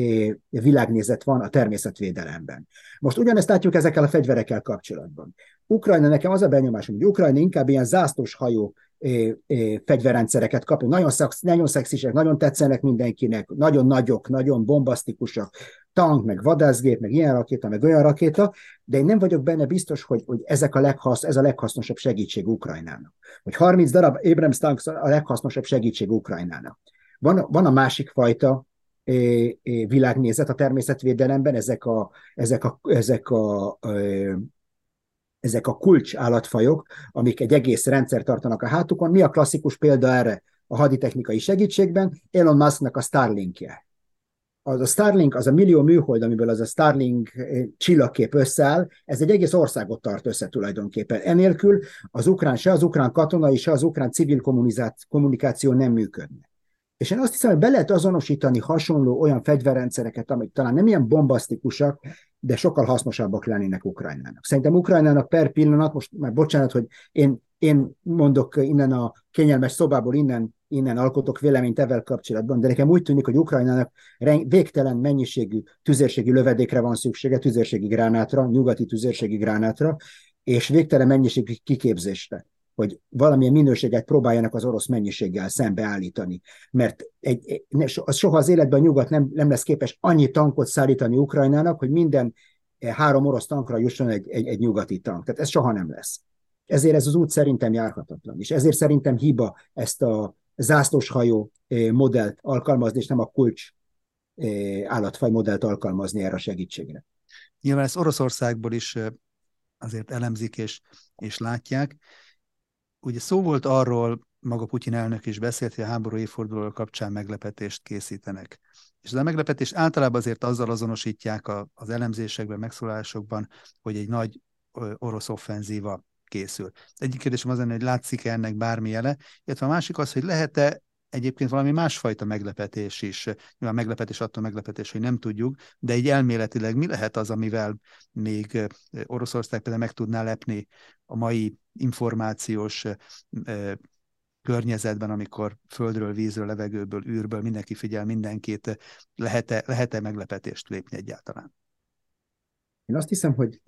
világnézet van a természetvédelemben. Most ugyanezt látjuk ezekkel a fegyverekkel kapcsolatban. Ukrajna, nekem az a benyomásom, hogy Ukrajna inkább ilyen zászlós hajó É, é, fegyverrendszereket kap. Nagyon, szax, nagyon szexisek, nagyon tetszenek mindenkinek, nagyon nagyok, nagyon bombasztikusak, tank, meg vadászgép, meg ilyen rakéta, meg olyan rakéta, de én nem vagyok benne biztos, hogy, hogy ezek a leghasz, ez a leghasznosabb segítség Ukrajnának. Hogy harminc darab Abrams tank a leghasznosabb segítség Ukrajnának. Van, van a másik fajta é, é, világnézet a természetvédelemben, ezek a, ezek a, ezek a é, ezek a kulcs állatfajok, amik egy egész rendszer tartanak a hátukon. Mi a klasszikus példa erre a haditechnikai segítségben? Elon Musknak a Starlinkje. Az a Starlink, az a millió műhold, amiből az a Starlink csillagkép összeáll, ez egy egész országot tart össze tulajdonképpen. Enélkül az ukrán, se az ukrán katonai, se az ukrán civil kommunikáció nem működne. És én azt hiszem, hogy be lehet azonosítani hasonló olyan fegyverrendszereket, amik talán nem ilyen bombasztikusak, de sokkal hasznosabbak lennének Ukrajnának. Szerintem Ukrajnának per pillanat, most már bocsánat, hogy én, én mondok innen a kényelmes szobából, innen, innen alkotok véleményt evel kapcsolatban, de nekem úgy tűnik, hogy Ukrajnának végtelen mennyiségű tüzérségi lövedékre van szüksége, tüzérségi gránátra, nyugati tüzérségi gránátra, és végtelen mennyiségű kiképzésre, hogy valamilyen minőséget próbáljanak az orosz mennyiséggel szembeállítani. Mert egy, az soha az életben a nyugat nem, nem lesz képes annyi tankot szállítani Ukrajnának, hogy minden három orosz tankra jusson egy, egy, egy nyugati tank. Tehát ez soha nem lesz. Ezért ez az út szerintem járhatatlan. És ezért szerintem hiba ezt a zászlóshajó modellt alkalmazni, és nem a kulcs állatfaj modellt alkalmazni erre a segítségre. Nyilván ezt Oroszországból is azért elemzik és, és látják. Ugye szó volt arról, maga Putyin elnök is beszélt, hogy a háború évforduló kapcsán meglepetést készítenek. És a meglepetést általában azért azzal azonosítják az elemzésekben, megszólásokban, hogy egy nagy orosz offenzíva készül. Egyik kérdésem az lenne, hogy látszik-e ennek bármi jele, illetve a másik az, hogy lehet-e egyébként valami másfajta meglepetés is. Nyilván meglepetés attól meglepetés, hogy nem tudjuk, de így elméletileg mi lehet az, amivel még Oroszország például meg tudná lepni a mai információs környezetben, amikor földről, vízről, levegőből, űrből mindenki figyel mindenkit, lehet-e, lehet-e meglepetést lépni egyáltalán? Én azt hiszem, hogy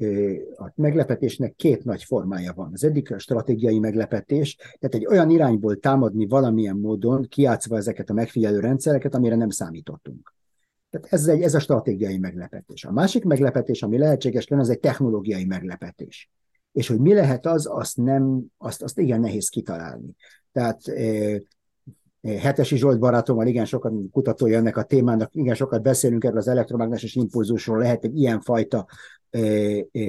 a meglepetésnek két nagy formája van. Az egyik a stratégiai meglepetés, tehát egy olyan irányból támadni valamilyen módon, kijátszva ezeket a megfigyelő rendszereket, amire nem számítottunk. Tehát ez, egy, ez a stratégiai meglepetés. A másik meglepetés, ami lehetséges lenne, az egy technológiai meglepetés. És hogy mi lehet az, azt, nem, azt, azt igen nehéz kitalálni. Tehát Hetesi Zsolt barátommal igen sokat kutatója ennek a témának, igen sokat beszélünk erről az elektromágneses impulzusról, lehet egy ilyenfajta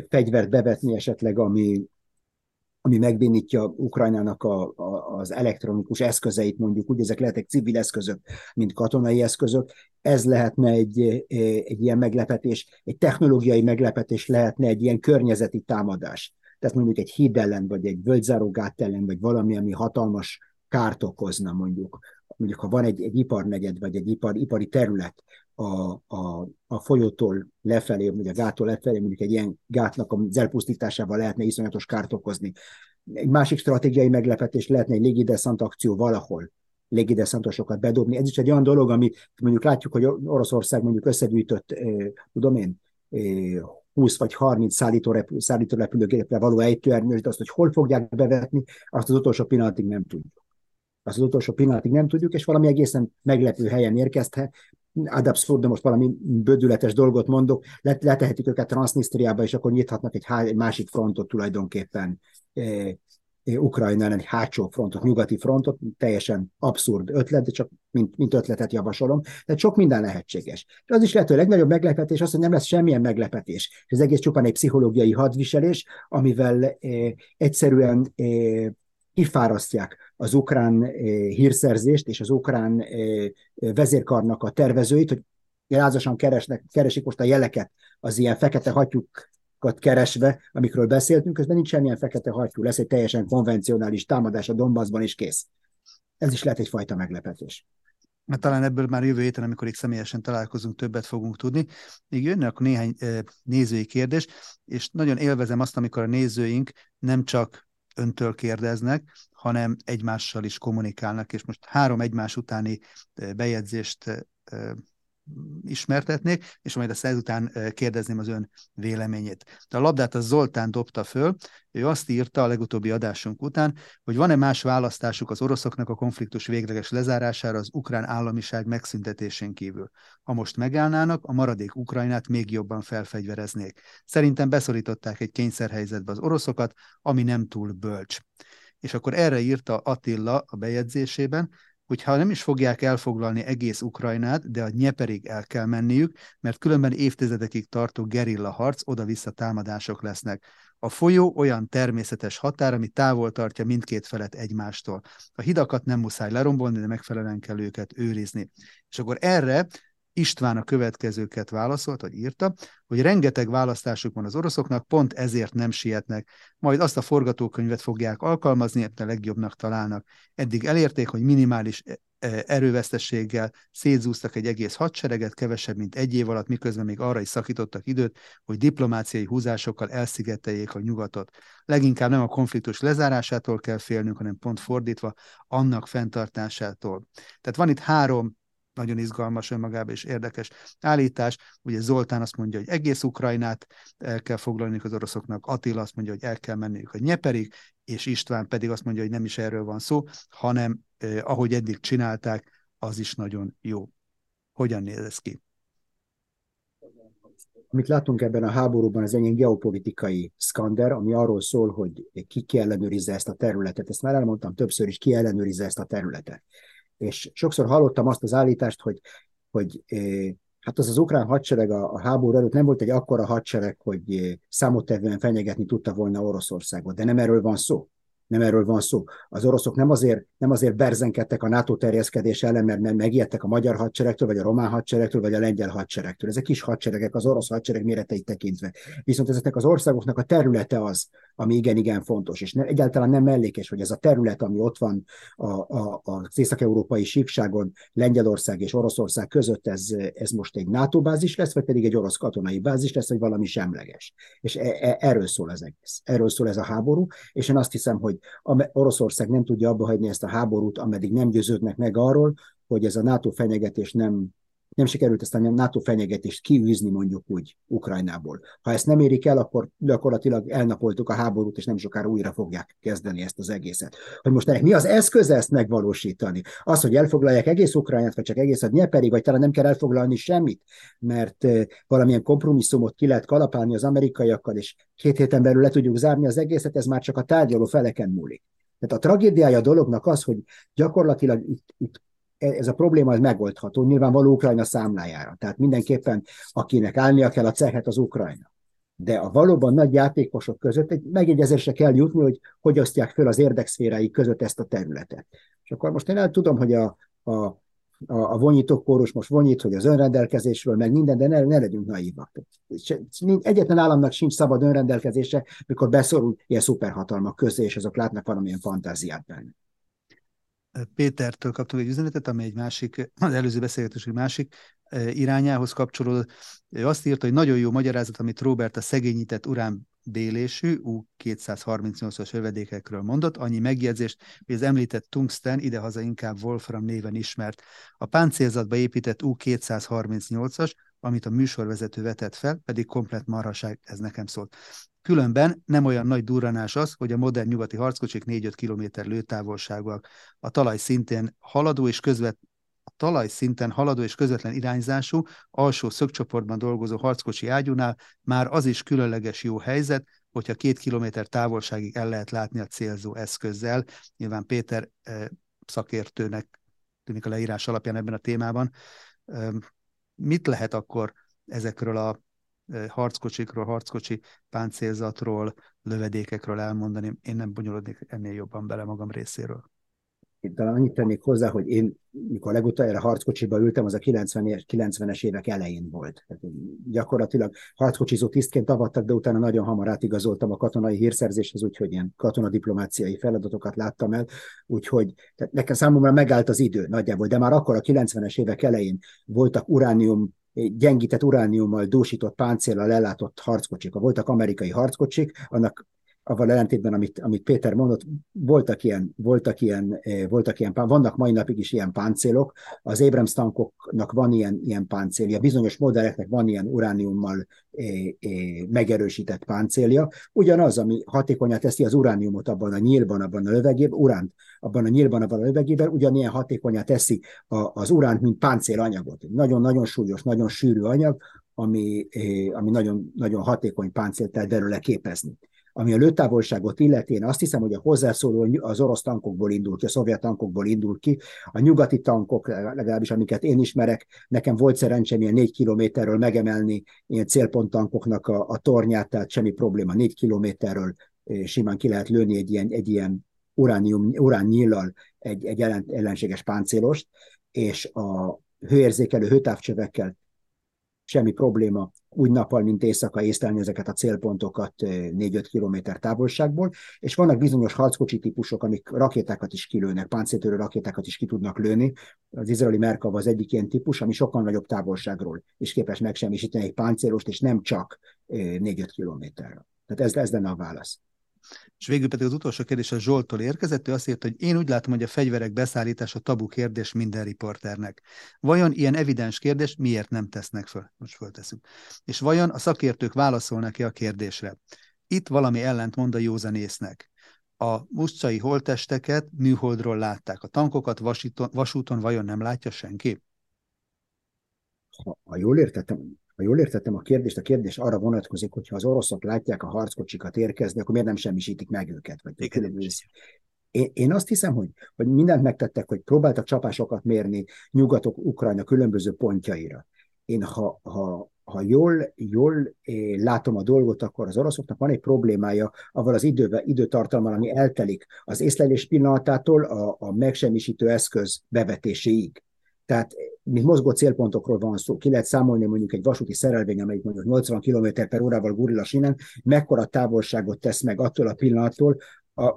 fegyvert bevetni esetleg, ami, ami megbénítja Ukrajnának a, a, az elektronikus eszközeit, mondjuk úgy, ezek lehetek civil eszközök, mint katonai eszközök, ez lehetne egy, egy ilyen meglepetés, egy technológiai meglepetés lehetne egy ilyen környezeti támadás. Tehát mondjuk egy híd ellen, vagy egy völgyzárógát ellen, vagy valami, ami hatalmas kárt okozna, mondjuk. Mondjuk, ha van egy, egy iparnegyed, vagy egy ipar, ipari terület a, a, a folyótól lefelé, vagy a gáttól lefelé, mondjuk egy ilyen gátnak az elpusztításával lehetne iszonyatos kárt okozni. Egy másik stratégiai meglepetés lehetne egy légiderszant akció valahol, légideszantosokat bedobni. Ez is egy olyan dolog, ami mondjuk látjuk, hogy Oroszország mondjuk összegyűjtött, eh, tudom én, eh, húsz vagy harminc szállítórepülőgépre való ejtőernyőt, azt, hogy hol fogják bevetni, azt az utolsó pillanatig nem tudjuk. Azt az utolsó pillanatig nem tudjuk, és valami egészen meglepő helyen érkezhet. Ad abszurdum, most valami bődületes dolgot mondok, Let- letehetik őket Transznisztriába, és akkor nyithatnak egy, há- egy másik frontot tulajdonképpen, e- e- Ukrajna ellen egy hátsó frontot, nyugati frontot, teljesen abszurd ötlet, de csak mint, mint ötletet javasolom. Tehát sok minden lehetséges. És az is lehet, hogy a legnagyobb meglepetés az, hogy nem lesz semmilyen meglepetés. Ez egész csupán egy pszichológiai hadviselés, amivel e- egyszerűen e- kifárasztják az ukrán hírszerzést és az ukrán vezérkarnak a tervezőit, hogy lázasan keresnek, keresik most a jeleket az ilyen fekete hattyúkat keresve, amikről beszéltünk, közben nincs semmilyen fekete hattyú, lesz egy teljesen konvencionális támadás a Donbassban is, kész. Ez is lehet egyfajta meglepetés. Mert talán ebből már jövő héten, amikor így személyesen találkozunk, többet fogunk tudni. Még jönne akkor néhány nézői kérdés, és nagyon élvezem azt, amikor a nézőink nem csak öntől kérdeznek, hanem egymással is kommunikálnak, és most három egymás utáni bejegyzést ismertetnék, és majd ezt ezután kérdezném az ön véleményét. De a labdát az Zoltán dobta föl, ő azt írta a legutóbbi adásunk után, hogy van-e más választásuk az oroszoknak a konfliktus végleges lezárására az ukrán államiság megszüntetésén kívül. Ha most megállnának, a maradék Ukrajnát még jobban felfegyvereznék. Szerintem beszorították egy kényszerhelyzetbe az oroszokat, ami nem túl bölcs. És akkor erre írta Attila a bejegyzésében, hogy ha nem is fogják elfoglalni egész Ukrajnát, de a Nyeperig el kell menniük, mert különben évtizedekig tartó gerilla harc, oda-vissza támadások lesznek. A folyó olyan természetes határ, ami távol tartja mindkét felet egymástól. A hidakat nem muszáj lerombolni, de megfelelően kell őket őrizni. És akkor erre István a következőket válaszolt, vagy írta, hogy rengeteg választásuk van az oroszoknak, pont ezért nem sietnek. Majd azt a forgatókönyvet fogják alkalmazni, amit a legjobbnak találnak. Eddig elérték, hogy minimális erővesztességgel szétzúztak egy egész hadsereget, kevesebb, mint egy év alatt, miközben még arra is szakítottak időt, hogy diplomáciai húzásokkal elszigeteljék a nyugatot. Leginkább nem a konfliktus lezárásától kell félnünk, hanem pont fordítva, annak fenntartásától. Tehát van itt három nagyon izgalmas önmagában és érdekes állítás. Ugye Zoltán azt mondja, hogy egész Ukrajnát el kell foglalniuk az oroszoknak, Attila azt mondja, hogy el kell menniük a Nyeperig, és István pedig azt mondja, hogy nem is erről van szó, hanem eh, ahogy eddig csinálták, az is nagyon jó. Hogyan néz ez ki? Amit látunk ebben a háborúban, az egy geopolitikai szkander, ami arról szól, hogy ki kiellenőrizze ezt a területet. Ezt már elmondtam többször is, ki ellenőrizze ezt a területet. És sokszor hallottam azt az állítást, hogy, hogy eh, hát az az ukrán hadsereg a, a háború előtt nem volt egy akkora hadsereg, hogy eh, számottevően fenyegetni tudta volna Oroszországot, de nem erről van szó. nem erről van szó. Az oroszok nem azért, nem azért berzenkedtek a NATO terjeszkedés ellen, mert megijedtek a magyar hadseregtől, vagy a román hadseregtől, vagy a lengyel hadseregtől. Ezek kis hadseregek, az orosz hadsereg méreteit tekintve. Viszont ezeknek az országoknak a területe az, ami igen-igen fontos, és ne, egyáltalán nem mellékes, hogy ez a terület, ami ott van a, a, az észak-európai síkságon, Lengyelország és Oroszország között, ez, ez most egy NATO bázis lesz, vagy pedig egy orosz katonai bázis lesz, vagy valami semleges. És e, e, erről szól az egész. Erről szól ez a háború, és én azt hiszem, hogy Oroszország nem tudja abba hagyni ezt a háborút, ameddig nem győződnek meg arról, hogy ez a NATO fenyegetés nem, nem sikerült ezt a NATO fenyegetést kiűzni, mondjuk úgy, Ukrajnából. Ha ezt nem érik el, akkor gyakorlatilag elnapoltuk a háborút, és nem sokára újra fogják kezdeni ezt az egészet. Hogy most ennek mi az eszköze ezt megvalósítani? Az, hogy elfoglalják egész Ukrajnát, vagy csak egész a Dnyeperig, vagy talán nem kell elfoglalni semmit, mert valamilyen kompromisszumot ki lehet kalapálni az amerikaiakkal, és két héten belül le tudjuk zárni az egészet, ez már csak a tárgyaló feleken múlik. Tehát a tragédiája a dolognak az, hogy gyakorlatilag itt, itt ez a probléma megoldható, nyilvánvaló Ukrajna számlájára. Tehát mindenképpen, akinek állnia kell a cehet, az Ukrajna. De a valóban nagy játékosok között egy megegyezésre kell jutni, hogy hogy osztják föl az érdekszférái között ezt a területet. És akkor most én el tudom, hogy a, a, a vonyítókórus most vonyít, hogy az önrendelkezésről, meg minden, de ne, ne legyünk naívak. Egyetlen államnak sincs szabad önrendelkezése, mikor beszorul ilyen szuperhatalmak közé, és azok látnak valamilyen fantáziát benne. Pétertől kaptunk egy üzenetet, ami egy másik, az előző beszélgetés egy másik irányához kapcsolódott. Ő azt írta, hogy nagyon jó magyarázat, amit Robert a szegényített uránbélésű U kétszázharmincnyolcas lövedékekről mondott, annyi megjegyzést, hogy az említett tungsten idehaza inkább Wolfram néven ismert. A páncélzatba épített U kétszázharmincnyolcas, amit a műsorvezető vetett fel, pedig komplett marhaság, ez nekem szólt. Különben nem olyan nagy durranás az, hogy a modern nyugati harckocsik négy-öt kilométer lőtávolságúak. A talaj szintén haladó és közvetlen a talaj szinten haladó és közvetlen irányzású, alsó szögcsoportban dolgozó harckocsi ágyúnál már az is különleges jó helyzet, hogyha két kilométer távolságig el lehet látni a célzó eszközzel. Nyilván Péter eh, szakértőnek tűnik a leírás alapján ebben a témában. Eh, mit lehet akkor ezekről a harckocsikról, harckocsi páncélzatról, lövedékekről elmondani? Én nem bonyolodnék ennél jobban bele magam részéről. Én talán annyit tennék hozzá, hogy én, mikor legutoljára harckocsiba ültem, az a kilencvenes évek elején volt. Tehát gyakorlatilag harckocsizó tisztként avattak, de utána nagyon hamar átigazoltam a katonai hírszerzéshez, úgyhogy ilyen katonadiplomáciai feladatokat láttam el. Úgyhogy tehát nekem számomra megállt az idő nagyjából, de már akkor a kilencvenes évek elején voltak uránium, gyengített urániummal dúsított páncéllal ellátott harckocsik. Voltak amerikai harckocsik, annak avval ellentétben, amit, amit Péter mondott, voltak ilyen, voltak ilyen, voltak ilyen, vannak mai napig is ilyen páncélok, az Abrams tankoknak van ilyen, ilyen páncélja, bizonyos modelleknek van ilyen urániummal é, é, megerősített páncélja. Ugyanaz, ami hatékonyá teszi az urániumot abban a nyílban, abban a lövegében, uránt, abban a nyílban, abban a lövegében, ugyanilyen hatékonyá teszi a, az uránt, mint páncélanyagot. Nagyon-nagyon súlyos, nagyon sűrű anyag, ami, ami nagyon, nagyon hatékony páncélt lehet belőle képezni. Ami a lőtávolságot illeti, én azt hiszem, hogy a hozzászóló az orosz tankokból indul ki, a szovjet tankokból indul ki, a nyugati tankok, legalábbis amiket én ismerek, nekem volt szerencsém ilyen négy kilométerről megemelni ilyen célponttankoknak a, a tornyát, tehát semmi probléma, négy kilométerről simán ki lehet lőni egy ilyen, egy ilyen uránium, uránnyíllal egy, egy ellen, ellenséges páncélost, és a hőérzékelő hőtávcsövekkel semmi probléma úgy nappal, mint éjszaka észlelni ezeket a célpontokat négy-öt kilométer távolságból, és vannak bizonyos harckocsi típusok, amik rakétákat is kilőnek, páncéltörő rakétákat is ki tudnak lőni. Az izraeli Merkava az egyik ilyen típus, ami sokkal nagyobb távolságról is képes megsemmisíteni egy páncélost, és nem csak négy-öt kilométerre. Tehát ez, ez lenne a válasz. És végül pedig az utolsó kérdés a Zsolttól érkezett, ő azt írta, hogy én úgy látom, hogy a fegyverek beszállítása tabu kérdés minden riporternek. Vajon ilyen evidens kérdés miért nem tesznek föl? Most fölteszünk. És vajon a szakértők válaszolnak-e a kérdésre? Itt valami ellentmond a józanésznek. A muscai holttesteket műholdról látták, a tankokat vasíton, vasúton vajon nem látja senki? Ha, ha jól értettem, Ha jól értettem a kérdést, a kérdés arra vonatkozik, hogyha az oroszok látják a harckocsikat érkezni, akkor miért nem semmisítik meg őket? Vagy én, én azt hiszem, hogy, hogy mindent megtettek, hogy próbáltak csapásokat mérni nyugatok Ukrajna különböző pontjaira. Én ha, ha ha jól, jól látom a dolgot, akkor az oroszoknak van egy problémája avval az idővel, időtartalmal, ami eltelik az észlelés pillanatától a, a megsemmisítő eszköz bevetéséig. Tehát mint mozgó célpontokról van szó. Ki lehet számolni mondjuk egy vasúti szerelvény, amelyik mondjuk nyolcvan kilométer per órával gurul a sínen, mekkora távolságot tesz meg attól a pillanattól, a,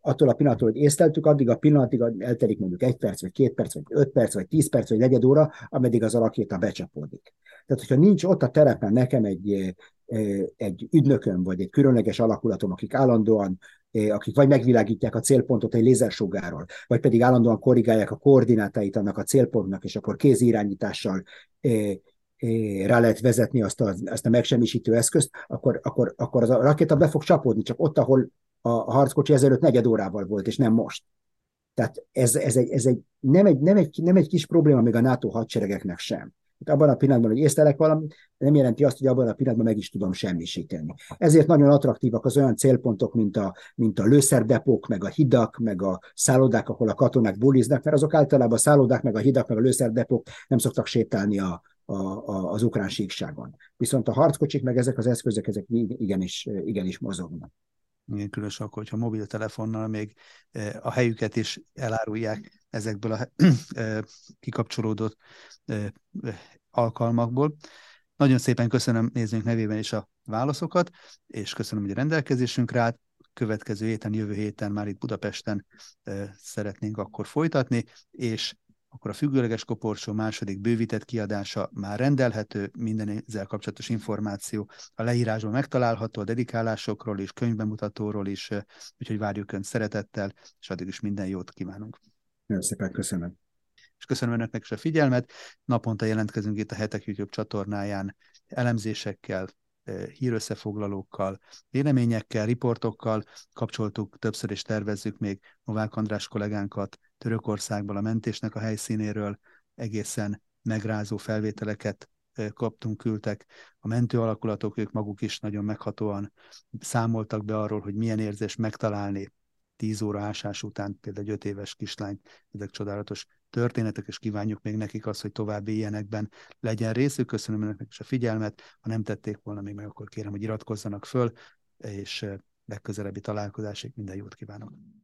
attól a pillanattól, hogy észleltük, addig a pillanatig eltelik mondjuk egy perc, vagy két perc, vagy öt perc, vagy tíz perc, vagy negyed óra, ameddig az a rakéta becsapódik. Tehát, hogyha nincs ott a terepen nekem egy, egy ügynököm, vagy egy különleges alakulatom, akik állandóan, akik vagy megvilágítják a célpontot egy lézersugárral, vagy pedig állandóan korrigálják a koordinátáit annak a célpontnak, és akkor kézirányítással rá lehet vezetni azt a, azt a megsemmisítő eszközt, akkor, akkor, akkor az a rakéta be fog csapódni, csak ott, ahol a harckocsi ezelőtt negyed órával volt, és nem most. Tehát ez, ez, egy, ez egy, nem, egy, nem, egy, nem egy kis probléma még a NATO hadseregeknek sem. Tehát abban a pillanatban, hogy észlelek valamit, nem jelenti azt, hogy abban a pillanatban meg is tudom semmisíteni. Ezért nagyon attraktívak az olyan célpontok, mint a, mint a lőszerdepók, meg a hidak, meg a szállodák, ahol a katonák buliznak, mert azok általában a szállodák, meg a hidak, meg a lőszerdepók nem szoktak sétálni a, a, a, az ukrán síkságon. Viszont a harckocsik, meg ezek az eszközök, ezek igenis, igenis mozognak. Igen, különös akkor, hogyha mobiltelefonnal még a helyüket is elárulják ezekből a kikapcsolódott alkalmakból. Nagyon szépen köszönöm nézőink nevében is a válaszokat, és köszönöm, hogy a rendelkezésünkre állt. Következő héten, jövő héten már itt Budapesten szeretnénk akkor folytatni, és akkor a Függőleges koporsó második bővített kiadása már rendelhető, minden ezzel kapcsolatos információ a leírásban megtalálható, a dedikálásokról is, könyvbemutatóról is, úgyhogy várjuk Önt szeretettel, és addig is minden jót kívánunk. Nagyon szépen köszönöm. És köszönöm Önöknek is a figyelmet. Naponta jelentkezünk itt a Hetek YouTube csatornáján elemzésekkel, hírösszefoglalókkal, véleményekkel, riportokkal, kapcsoltuk többször és tervezzük még Novák András kollégánkat Törökországból, a mentésnek a helyszínéről egészen megrázó felvételeket kaptunk, küldtek a mentő alakulatok, ők maguk is nagyon meghatóan számoltak be arról, hogy milyen érzés megtalálni tíz óra ásás után például egy öt éves kislányt, ezek csodálatos történetek, és kívánjuk még nekik azt, hogy további ilyenekben legyen részük. Köszönöm önöknek is a figyelmet, ha nem tették volna még meg, akkor kérem, hogy iratkozzanak föl, és legközelebbi találkozásig minden jót kívánok!